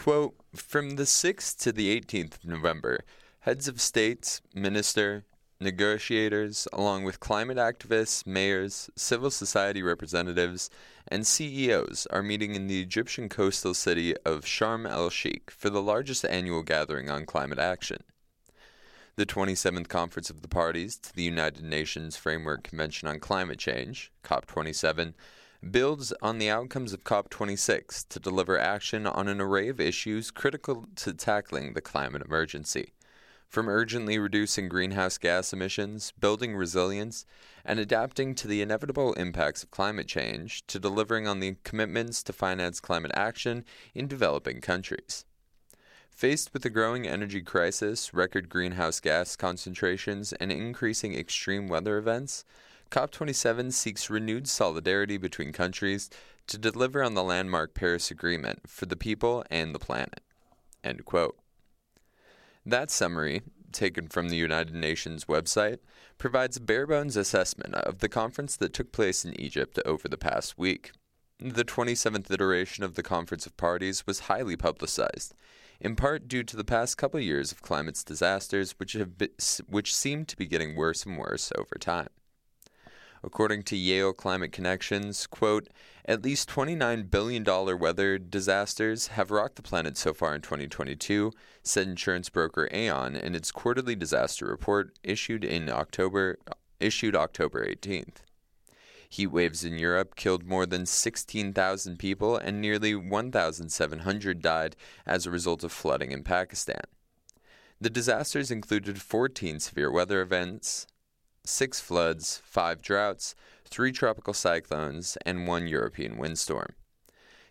Quote, from the 6th to the 18th of November, heads of states, minister, negotiators, along with climate activists, mayors, civil society representatives, and CEOs are meeting in the Egyptian coastal city of Sharm el-Sheikh for the largest annual gathering on climate action. The 27th Conference of the Parties to the United Nations Framework Convention on Climate Change, COP27, builds on the outcomes of COP26 to deliver action on an array of issues critical to tackling the climate emergency, from urgently reducing greenhouse gas emissions, building resilience, and adapting to the inevitable impacts of climate change, to delivering on the commitments to finance climate action in developing countries. Faced with the growing energy crisis, record greenhouse gas concentrations, and increasing extreme weather events, COP27 seeks renewed solidarity between countries to deliver on the landmark Paris Agreement for the people and the planet. End quote. That summary, taken from the United Nations website, provides a bare-bones assessment of the conference that took place in Egypt over the past week. The 27th iteration of the Conference of Parties was highly publicized, in part due to the past couple years of climate's disasters, which seem to be getting worse and worse over time. According to Yale Climate Connections, quote, at least $29 billion weather disasters have rocked the planet so far in 2022, said insurance broker Aon in its quarterly disaster report issued October 18th. Heat waves in Europe killed more than 16,000 people and nearly 1,700 died as a result of flooding in Pakistan. The disasters included 14 severe weather events, 6 floods, 5 droughts, 3 tropical cyclones, and 1 European windstorm.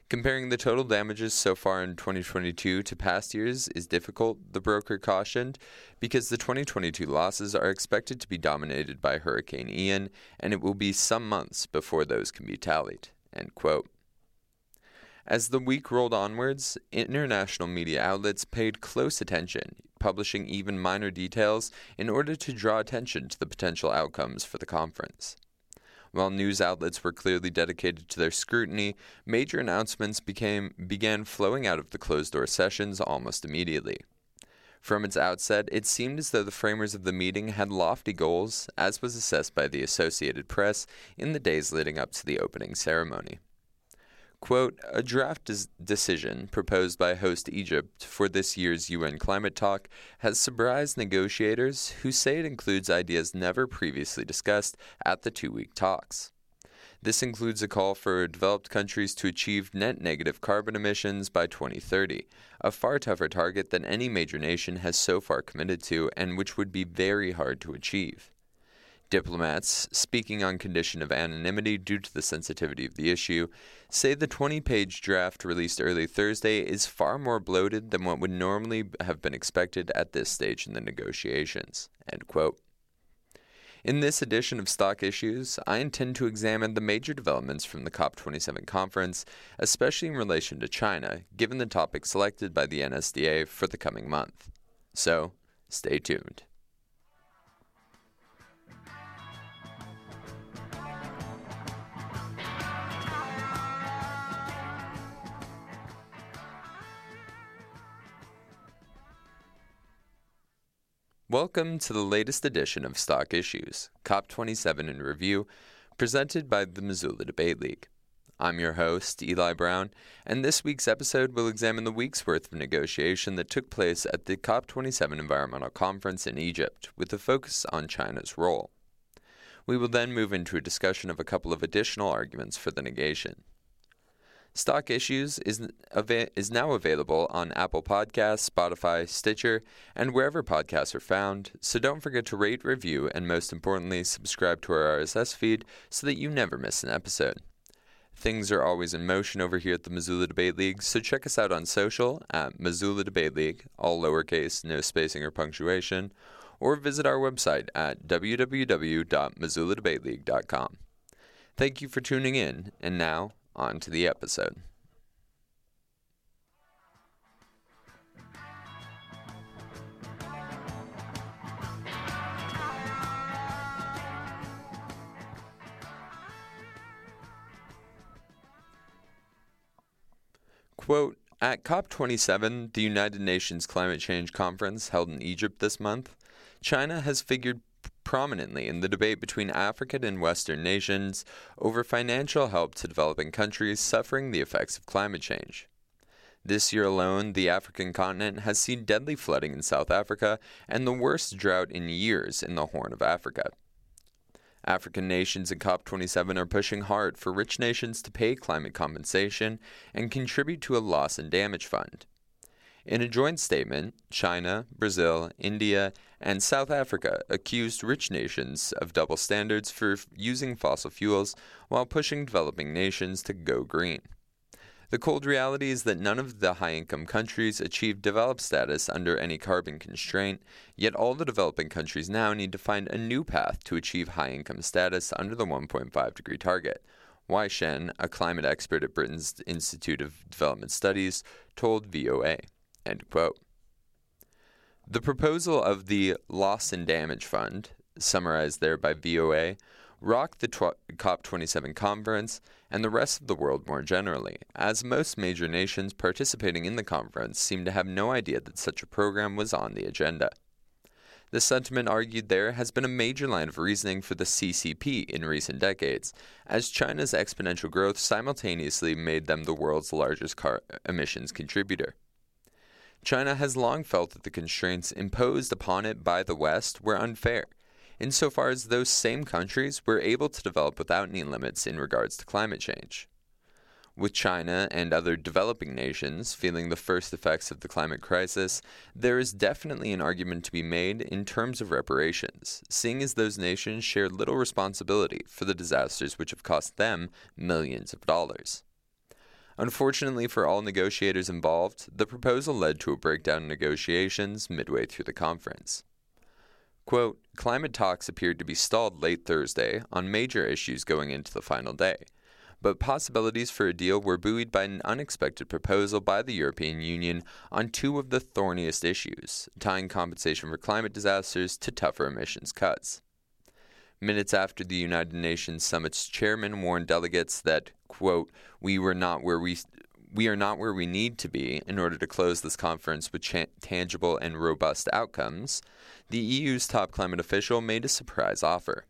Comparing the total damages so far in 2022 to past years is difficult, the broker cautioned, because the 2022 losses are expected to be dominated by Hurricane Ian, and it will be some months before those can be tallied. End quote. As the week rolled onwards, international media outlets paid close attention, publishing even minor details in order to draw attention to the potential outcomes for the conference. While news outlets were clearly dedicated to their scrutiny, major announcements began flowing out of the closed-door sessions almost immediately. From its outset, it seemed as though the framers of the meeting had lofty goals, as was assessed by the Associated Press in the days leading up to the opening ceremony. Quote, a draft decision proposed by host Egypt for this year's UN climate talk has surprised negotiators who say it includes ideas never previously discussed at the two-week talks. This includes a call for developed countries to achieve net negative carbon emissions by 2030, a far tougher target than any major nation has so far committed to and which would be very hard to achieve. Diplomats, speaking on condition of anonymity due to the sensitivity of the issue, say the 20-page draft released early Thursday is far more bloated than what would normally have been expected at this stage in the negotiations. End quote. In this edition of Stock Issues, I intend to examine the major developments from the COP27 conference, especially in relation to China, given the topic selected by the NSDA for the coming month. So, stay tuned. Welcome to the latest edition of Stock Issues, COP27 in Review, presented by the Missoula Debate League. I'm your host, Eli Brown, and this week's episode will examine the week's worth of negotiation that took place at the COP27 Environmental Conference in Egypt, with a focus on China's role. We will then move into a discussion of a couple of additional arguments for the negation. Stock Issues is now available on Apple Podcasts, Spotify, Stitcher, and wherever podcasts are found, so don't forget to rate, review, and most importantly, subscribe to our RSS feed so that you never miss an episode. Things are always in motion over here at the Missoula Debate League, so check us out on social at Missoula Debate League, all lowercase, no spacing or punctuation, or visit our website at www.missouladebateleague.com. Thank you for tuning in, and now, on to the episode. Quote, At COP27, the United Nations Climate Change Conference held in Egypt this month, China has figured prominently in the debate between African and Western nations over financial help to developing countries suffering the effects of climate change. This year alone, the African continent has seen deadly flooding in South Africa and the worst drought in years in the Horn of Africa. African nations in COP27 are pushing hard for rich nations to pay climate compensation and contribute to a loss and damage fund. In a joint statement, China, Brazil, India, and South Africa accused rich nations of double standards for using fossil fuels while pushing developing nations to go green. The cold reality is that none of the high-income countries achieved developed status under any carbon constraint, yet all the developing countries now need to find a new path to achieve high-income status under the 1.5-degree target. Wei Shen, a climate expert at Britain's Institute of Development Studies, told VOA, end quote. The proposal of the Loss and Damage Fund, summarized there by VOA, rocked the COP27 conference and the rest of the world more generally, as most major nations participating in the conference seemed to have no idea that such a program was on the agenda. The sentiment argued there has been a major line of reasoning for the CCP in recent decades, as China's exponential growth simultaneously made them the world's largest emissions contributor. China has long felt that the constraints imposed upon it by the West were unfair, insofar as those same countries were able to develop without any limits in regards to climate change. With China and other developing nations feeling the first effects of the climate crisis, there is definitely an argument to be made in terms of reparations, seeing as those nations share little responsibility for the disasters which have cost them millions of dollars. Unfortunately for all negotiators involved, the proposal led to a breakdown in negotiations midway through the conference. Quote, climate talks appeared to be stalled late Thursday on major issues going into the final day, but possibilities for a deal were buoyed by an unexpected proposal by the European Union on two of the thorniest issues, tying compensation for climate disasters to tougher emissions cuts. Minutes after the United Nations summit's chairman warned delegates that, quote, we are not where we need to be in order to close this conference with tangible and robust outcomes, the EU's top climate official made a surprise offer.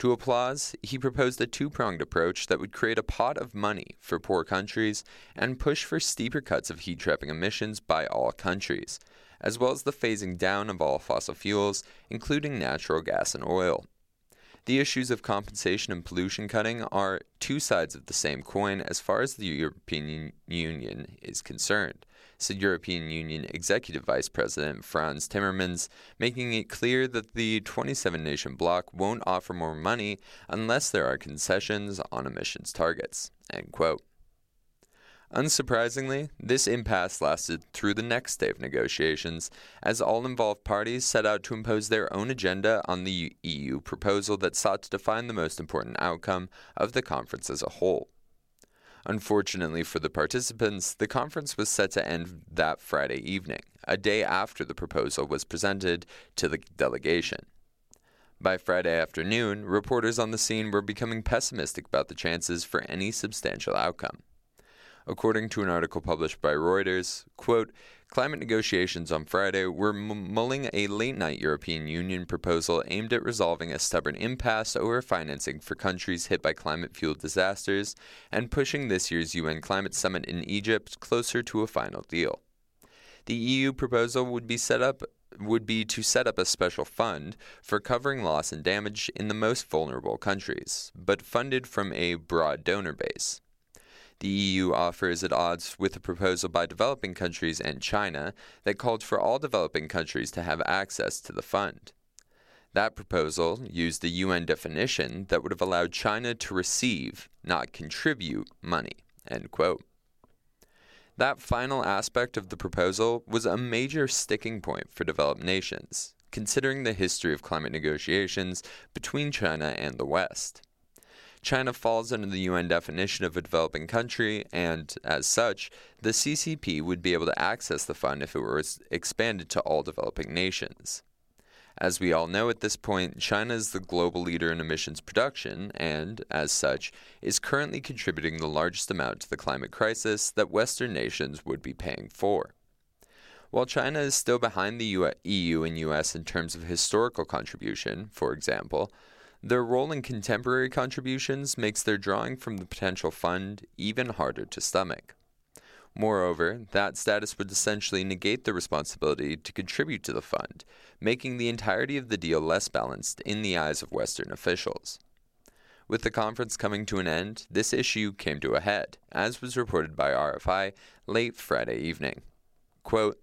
To applause, he proposed a two-pronged approach that would create a pot of money for poor countries and push for steeper cuts of heat-trapping emissions by all countries, as well as the phasing down of all fossil fuels, including natural gas and oil. The issues of compensation and pollution cutting are two sides of the same coin as far as the European Union is concerned, said European Union Executive Vice President Frans Timmermans, making it clear that the 27-nation bloc won't offer more money unless there are concessions on emissions targets, end quote. Unsurprisingly, this impasse lasted through the next day of negotiations, as all involved parties set out to impose their own agenda on the EU proposal that sought to define the most important outcome of the conference as a whole. Unfortunately for the participants, the conference was set to end that Friday evening, a day after the proposal was presented to the delegation. By Friday afternoon, reporters on the scene were becoming pessimistic about the chances for any substantial outcome. According to an article published by Reuters, quote, climate negotiations on Friday were mulling a late-night European Union proposal aimed at resolving a stubborn impasse over financing for countries hit by climate-fueled disasters and pushing this year's UN Climate Summit in Egypt closer to a final deal. The EU proposal would be to set up a special fund for covering loss and damage in the most vulnerable countries, but funded from a broad donor base. The EU offer is at odds with a proposal by developing countries and China that called for all developing countries to have access to the fund. That proposal used the UN definition that would have allowed China to receive, not contribute, money, end quote. That final aspect of the proposal was a major sticking point for developed nations, considering the history of climate negotiations between China and the West. China falls under the UN definition of a developing country, and, as such, the CCP would be able to access the fund if it were expanded to all developing nations. As we all know at this point, China is the global leader in emissions production and, as such, is currently contributing the largest amount to the climate crisis that Western nations would be paying for. While China is still behind the EU and US in terms of historical contribution, for example, their role in contemporary contributions makes their drawing from the potential fund even harder to stomach. Moreover, that status would essentially negate the responsibility to contribute to the fund, making the entirety of the deal less balanced in the eyes of Western officials. With the conference coming to an end, this issue came to a head, as was reported by RFI late Friday evening. Quote,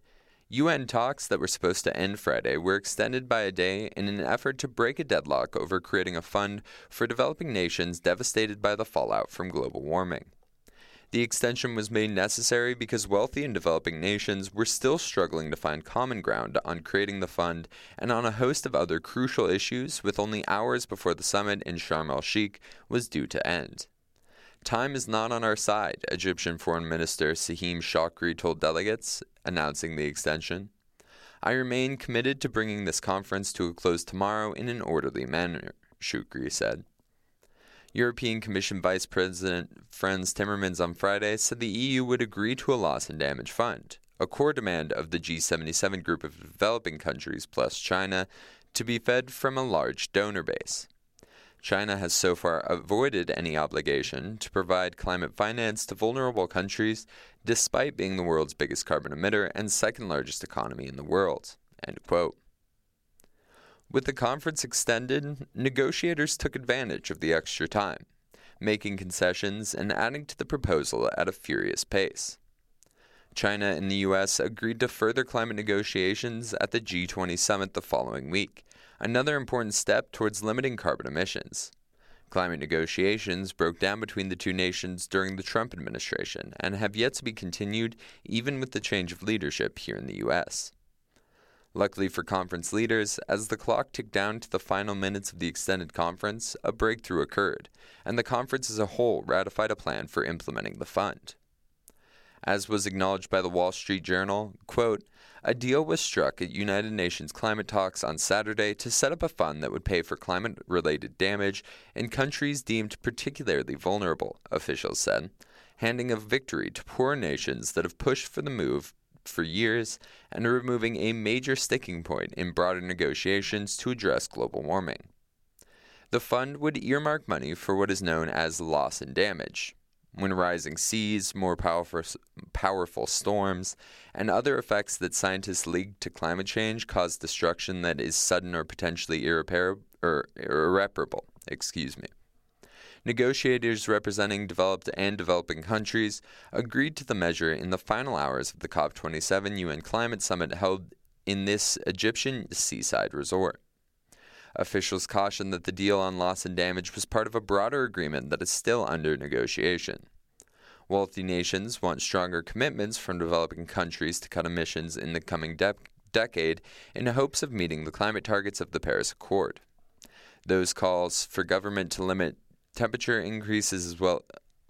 UN talks that were supposed to end Friday were extended by a day in an effort to break a deadlock over creating a fund for developing nations devastated by the fallout from global warming. The extension was made necessary because wealthy and developing nations were still struggling to find common ground on creating the fund and on a host of other crucial issues, with only hours before the summit in Sharm el-Sheikh was due to end. Time is not on our side, Egyptian Foreign Minister Sameh Shoukry told delegates, announcing the extension. I remain committed to bringing this conference to a close tomorrow in an orderly manner, Shoukry said. European Commission Vice President Frans Timmermans on Friday said the EU would agree to a loss and damage fund, a core demand of the G77 group of developing countries plus China, to be fed from a large donor base. China has so far avoided any obligation to provide climate finance to vulnerable countries, despite being the world's biggest carbon emitter and second largest economy in the world. End quote. With the conference extended, negotiators took advantage of the extra time, making concessions and adding to the proposal at a furious pace. China and the U.S. agreed to further climate negotiations at the G20 summit the following week, another important step towards limiting carbon emissions. Climate negotiations broke down between the two nations during the Trump administration and have yet to be continued even with the change of leadership here in the U.S. Luckily for conference leaders, as the clock ticked down to the final minutes of the extended conference, a breakthrough occurred, and the conference as a whole ratified a plan for implementing the fund. As was acknowledged by the Wall Street Journal, quote, a deal was struck at United Nations climate talks on Saturday to set up a fund that would pay for climate-related damage in countries deemed particularly vulnerable, officials said, handing a victory to poor nations that have pushed for the move for years and are removing a major sticking point in broader negotiations to address global warming. The fund would earmark money for what is known as loss and damage, when rising seas, more powerful storms, and other effects that scientists link to climate change cause destruction that is sudden or potentially irreparable. Negotiators representing developed and developing countries agreed to the measure in the final hours of the COP27 UN Climate Summit held in this Egyptian seaside resort. Officials cautioned that the deal on loss and damage was part of a broader agreement that is still under negotiation. Wealthy nations want stronger commitments from developing countries to cut emissions in the coming decade in hopes of meeting the climate targets of the Paris Accord. Those calls for government to limit temperature increases as well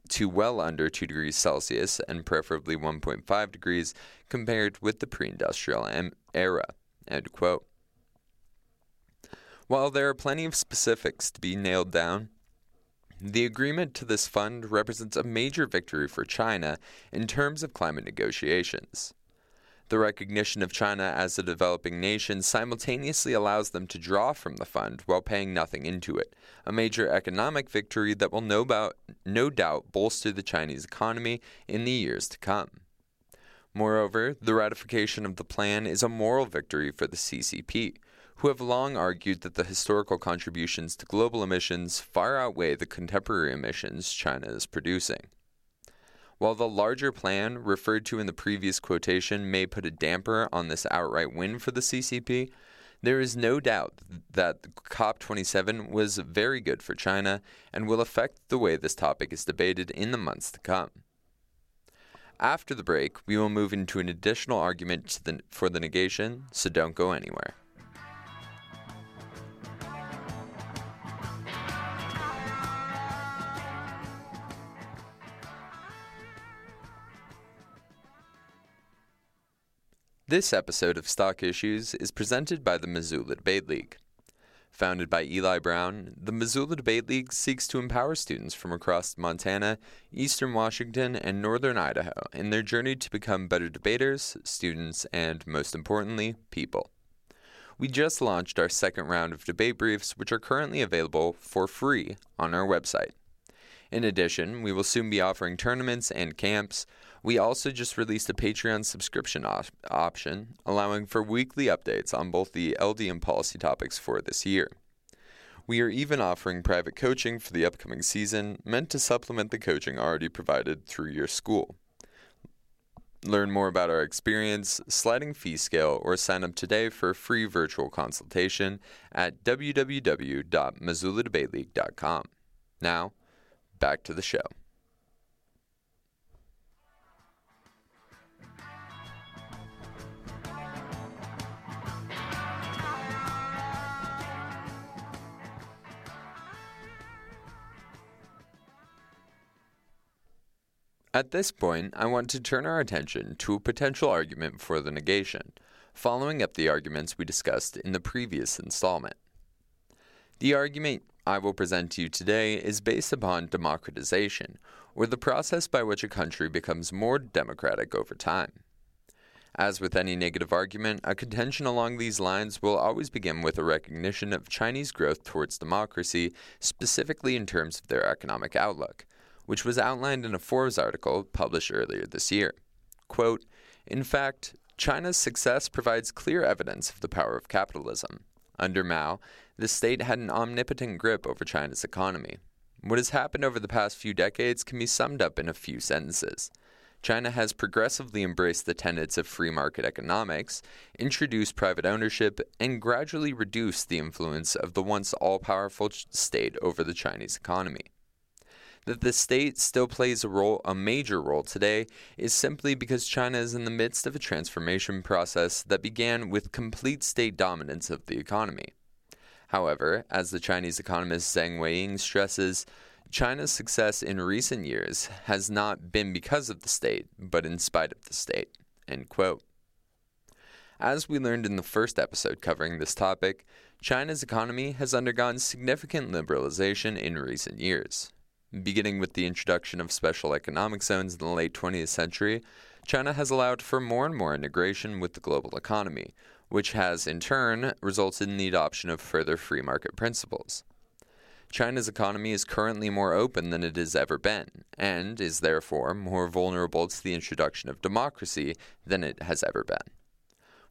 to well under 2 degrees Celsius and preferably 1.5 degrees compared with the pre-industrial era. End quote. While there are plenty of specifics to be nailed down, the agreement to this fund represents a major victory for China in terms of climate negotiations. The recognition of China as a developing nation simultaneously allows them to draw from the fund while paying nothing into it, a major economic victory that will no doubt bolster the Chinese economy in the years to come. Moreover, the ratification of the plan is a moral victory for the CCP, who have long argued that the historical contributions to global emissions far outweigh the contemporary emissions China is producing. While the larger plan referred to in the previous quotation may put a damper on this outright win for the CCP, there is no doubt that COP27 was very good for China and will affect the way this topic is debated in the months to come. After the break, we will move into an additional argument for the negation, so don't go anywhere. This episode of Stock Issues is presented by the Missoula Debate League. Founded by Eli Brown, the Missoula Debate League seeks to empower students from across Montana, eastern Washington, and northern Idaho in their journey to become better debaters, students, and, most importantly, people. We just launched our second round of debate briefs, which are currently available for free on our website. In addition, we will soon be offering tournaments and camps. We also just released a Patreon subscription option, allowing for weekly updates on both the LD and policy topics for this year. We are even offering private coaching for the upcoming season, meant to supplement the coaching already provided through your school. Learn more about our experience, sliding fee scale, or sign up today for a free virtual consultation at www.MissoulaDebateLeague.com. Now, back to the show. At this point, I want to turn our attention to a potential argument for the negation, following up the arguments we discussed in the previous installment. The argument I will present to you today is based upon democratization, or the process by which a country becomes more democratic over time. As with any negative argument, a contention along these lines will always begin with a recognition of Chinese growth towards democracy, specifically in terms of their economic outlook, which was outlined in a Forbes article published earlier this year. Quote, "In fact, China's success provides clear evidence of the power of capitalism. Under Mao, the state had an omnipotent grip over China's economy. What has happened over the past few decades can be summed up in a few sentences. China has progressively embraced the tenets of free market economics, introduced private ownership, and gradually reduced the influence of the once all-powerful state over the Chinese economy. That the state still plays a major role today is simply because China is in the midst of a transformation process that began with complete state dominance of the economy. However, as the Chinese economist Zheng Weiying stresses, China's success in recent years has not been because of the state, but in spite of the state." End quote. As we learned in the first episode covering this topic, China's economy has undergone significant liberalization in recent years. Beginning with the introduction of special economic zones in the late 20th century, China has allowed for more and more integration with the global economy, which has, in turn, resulted in the adoption of further free market principles. China's economy is currently more open than it has ever been, and is therefore more vulnerable to the introduction of democracy than it has ever been.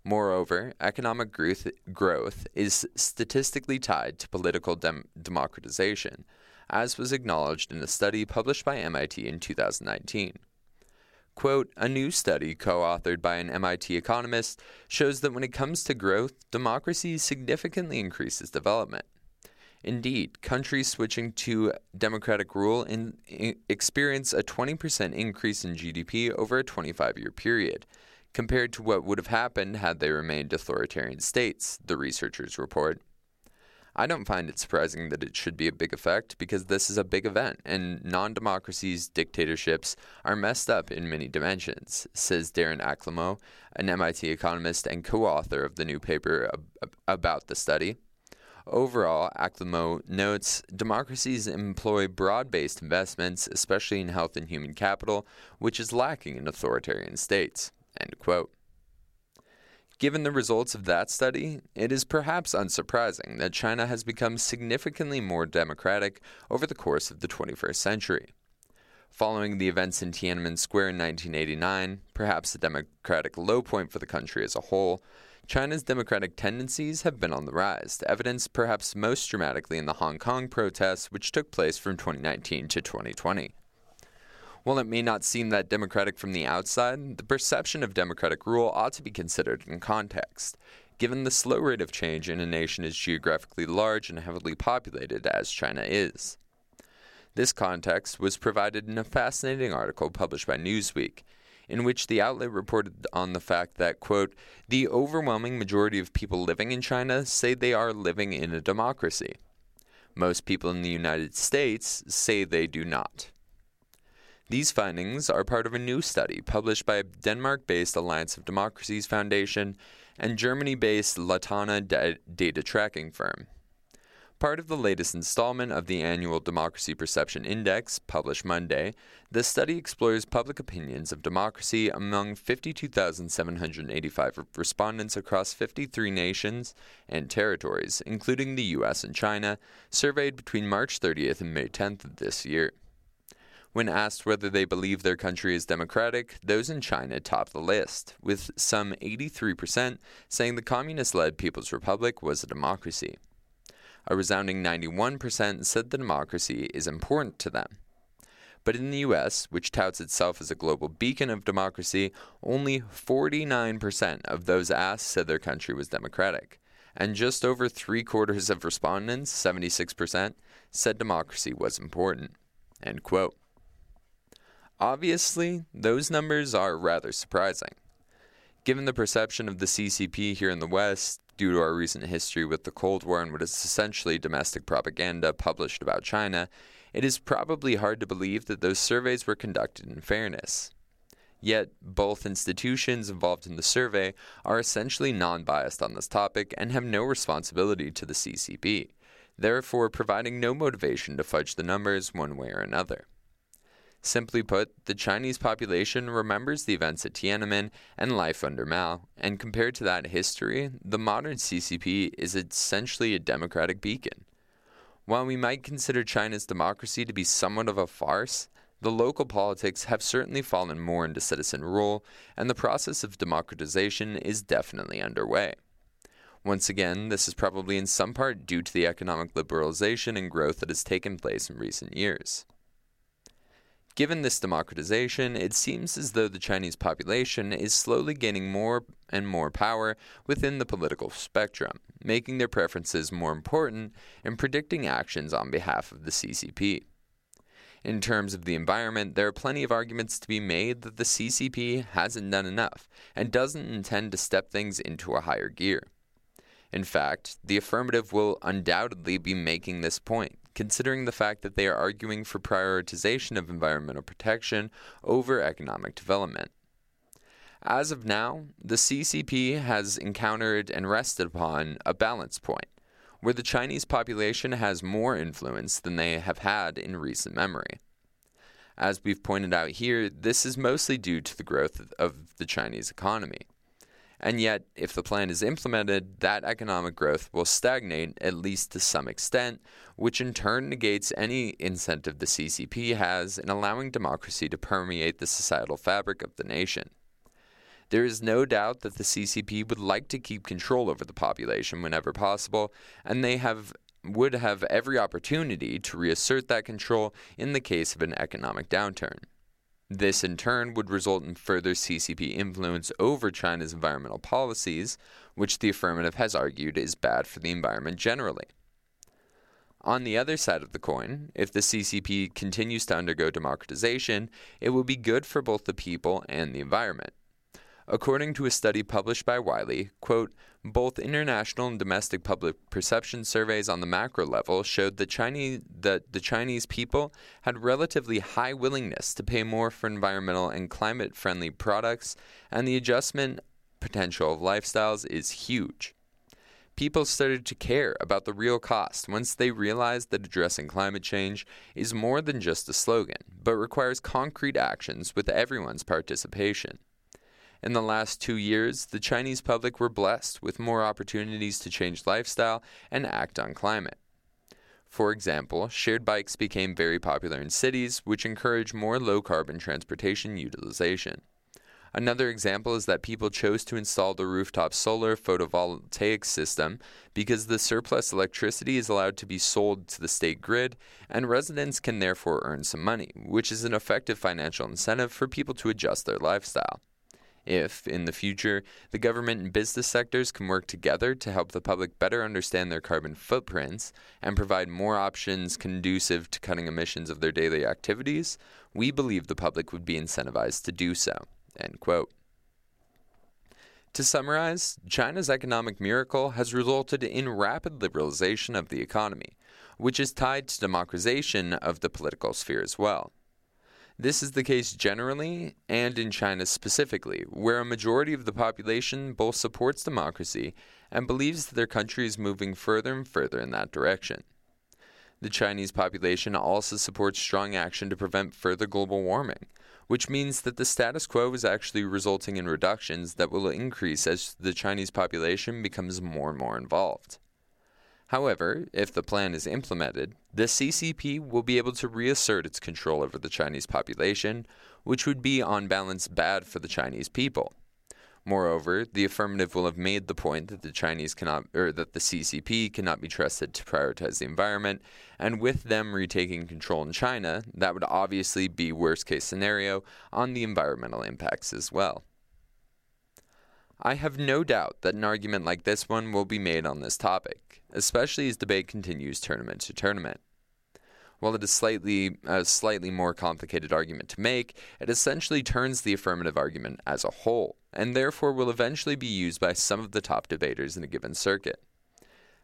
Moreover, economic growth is statistically tied to political democratization, as was acknowledged in a study published by MIT in 2019. Quote, "A new study co-authored by an MIT economist shows that when it comes to growth, democracy significantly increases development. Indeed, countries switching to democratic rule experience a 20% increase in GDP over a 25-year period, compared to what would have happened had they remained authoritarian states," the researchers report. I don't find it surprising that it should be a big effect, because this is a big event, and non-democracies, dictatorships, are messed up in many dimensions, says Darren Acklamo, an MIT economist and co-author of the new paper about the study. Overall, Acklamo notes, democracies employ broad-based investments, especially in health and human capital, which is lacking in authoritarian states. End quote. Given the results of that study, it is perhaps unsurprising that China has become significantly more democratic over the course of the 21st century. Following the events in Tiananmen Square in 1989, perhaps a democratic low point for the country as a whole, China's democratic tendencies have been on the rise, evidenced perhaps most dramatically in the Hong Kong protests, which took place from 2019 to 2020. While it may not seem that democratic from the outside, the perception of democratic rule ought to be considered in context, given the slow rate of change in a nation as geographically large and heavily populated as China is. This context was provided in a fascinating article published by Newsweek, in which the outlet reported on the fact that, quote, "the overwhelming majority of people living in China say they are living in a democracy. Most people in the United States say they do not." These findings are part of a new study published by Denmark-based Alliance of Democracies Foundation and Germany-based Latana data tracking firm. Part of the latest installment of the annual Democracy Perception Index, published Monday, the study explores public opinions of democracy among 52,785 respondents across 53 nations and territories, including the U.S. and China, surveyed between March 30th and May 10th of this year. When asked whether they believe their country is democratic, those in China top the list, with some 83% saying the communist-led People's Republic was a democracy. A resounding 91% said the democracy is important to them. But in the U.S., which touts itself as a global beacon of democracy, only 49% of those asked said their country was democratic. And just over three-quarters of respondents, 76%, said democracy was important. End quote. Obviously, those numbers are rather surprising. Given the perception of the CCP here in the West, due to our recent history with the Cold War and what is essentially domestic propaganda published about China, it is probably hard to believe that those surveys were conducted in fairness. Yet, both institutions involved in the survey are essentially non-biased on this topic and have no responsibility to the CCP, therefore providing no motivation to fudge the numbers one way or another. Simply put, the Chinese population remembers the events at Tiananmen and life under Mao, and compared to that history, the modern CCP is essentially a democratic beacon. While we might consider China's democracy to be somewhat of a farce, the local politics have certainly fallen more into citizen rule, and the process of democratization is definitely underway. Once again, this is probably in some part due to the economic liberalization and growth that has taken place in recent years. Given this democratization, it seems as though the Chinese population is slowly gaining more and more power within the political spectrum, making their preferences more important and predicting actions on behalf of the CCP. In terms of the environment, there are plenty of arguments to be made that the CCP hasn't done enough and doesn't intend to step things into a higher gear. In fact, the affirmative will undoubtedly be making this point, considering the fact that they are arguing for prioritization of environmental protection over economic development. As of now, the CCP has encountered and rested upon a balance point, where the Chinese population has more influence than they have had in recent memory. As we've pointed out here, this is mostly due to the growth of the Chinese economy. And yet, if the plan is implemented, that economic growth will stagnate, at least to some extent, which in turn negates any incentive the CCP has in allowing democracy to permeate the societal fabric of the nation. There is no doubt that the CCP would like to keep control over the population whenever possible, and they would have every opportunity to reassert that control in the case of an economic downturn. This, in turn, would result in further CCP influence over China's environmental policies, which the affirmative has argued is bad for the environment generally. On the other side of the coin, if the CCP continues to undergo democratization, it will be good for both the people and the environment. According to a study published by Wiley, quote, both international and domestic public perception surveys on the macro level showed that the Chinese people had relatively high willingness to pay more for environmental and climate-friendly products, and the adjustment potential of lifestyles is huge. People started to care about the real cost once they realized that addressing climate change is more than just a slogan, but requires concrete actions with everyone's participation. In the last 2 years, the Chinese public were blessed with more opportunities to change lifestyle and act on climate. For example, shared bikes became very popular in cities, which encourage more low-carbon transportation utilization. Another example is that people chose to install the rooftop solar photovoltaic system because the surplus electricity is allowed to be sold to the state grid, and residents can therefore earn some money, which is an effective financial incentive for people to adjust their lifestyle. If, in the future, the government and business sectors can work together to help the public better understand their carbon footprints and provide more options conducive to cutting emissions of their daily activities, we believe the public would be incentivized to do so. End quote. To summarize, China's economic miracle has resulted in rapid liberalization of the economy, which is tied to democratization of the political sphere as well. This is the case generally, and in China specifically, where a majority of the population both supports democracy and believes that their country is moving further and further in that direction. The Chinese population also supports strong action to prevent further global warming, which means that the status quo is actually resulting in reductions that will increase as the Chinese population becomes more and more involved. However, if the plan is implemented, the CCP will be able to reassert its control over the Chinese population, which would be on balance bad for the Chinese people. Moreover, the affirmative will have made the point that the CCP cannot be trusted to prioritize the environment, and with them retaking control in China, that would obviously be worst-case scenario on the environmental impacts as well. I have no doubt that an argument like this one will be made on this topic, especially as debate continues tournament to tournament. While it is a slightly more complicated argument to make, it essentially turns the affirmative argument as a whole, and therefore will eventually be used by some of the top debaters in a given circuit.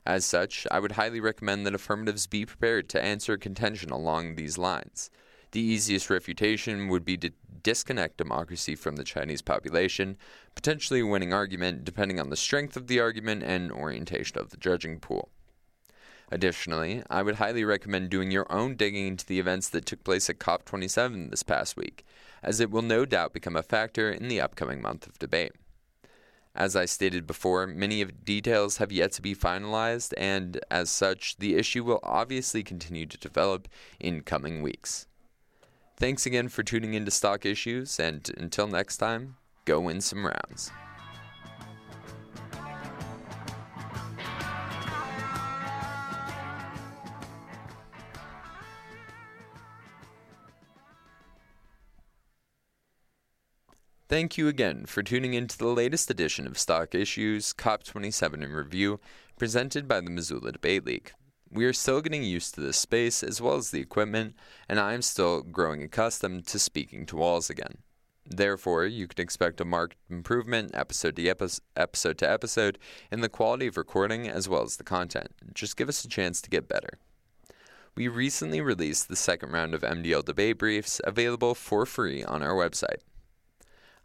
As such, I would highly recommend that affirmatives be prepared to answer contention along these lines. The easiest refutation would be to disconnect democracy from the Chinese population, potentially a winning argument depending on the strength of the argument and orientation of the judging pool. Additionally, I would highly recommend doing your own digging into the events that took place at COP27 this past week, as it will no doubt become a factor in the upcoming month of debate. As I stated before, many of the details have yet to be finalized, and as such, the issue will obviously continue to develop in coming weeks. Thanks again for tuning into Stock Issues, and until next time, go win some rounds. Thank you again for tuning into the latest edition of Stock Issues, COP27 in Review, presented by the Missoula Debate League. We are still getting used to this space as well as the equipment, and I am still growing accustomed to speaking to walls again. Therefore, you can expect a marked improvement episode to episode in the quality of recording as well as the content. Just give us a chance to get better. We recently released the second round of MDL debate briefs, available for free on our website.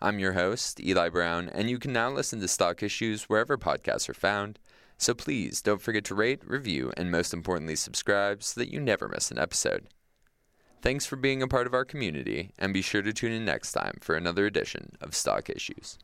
I'm your host, Eli Brown, and you can now listen to Stock Issues wherever podcasts are found. So please don't forget to rate, review, and most importantly subscribe so that you never miss an episode. Thanks for being a part of our community, and be sure to tune in next time for another edition of Stock Issues.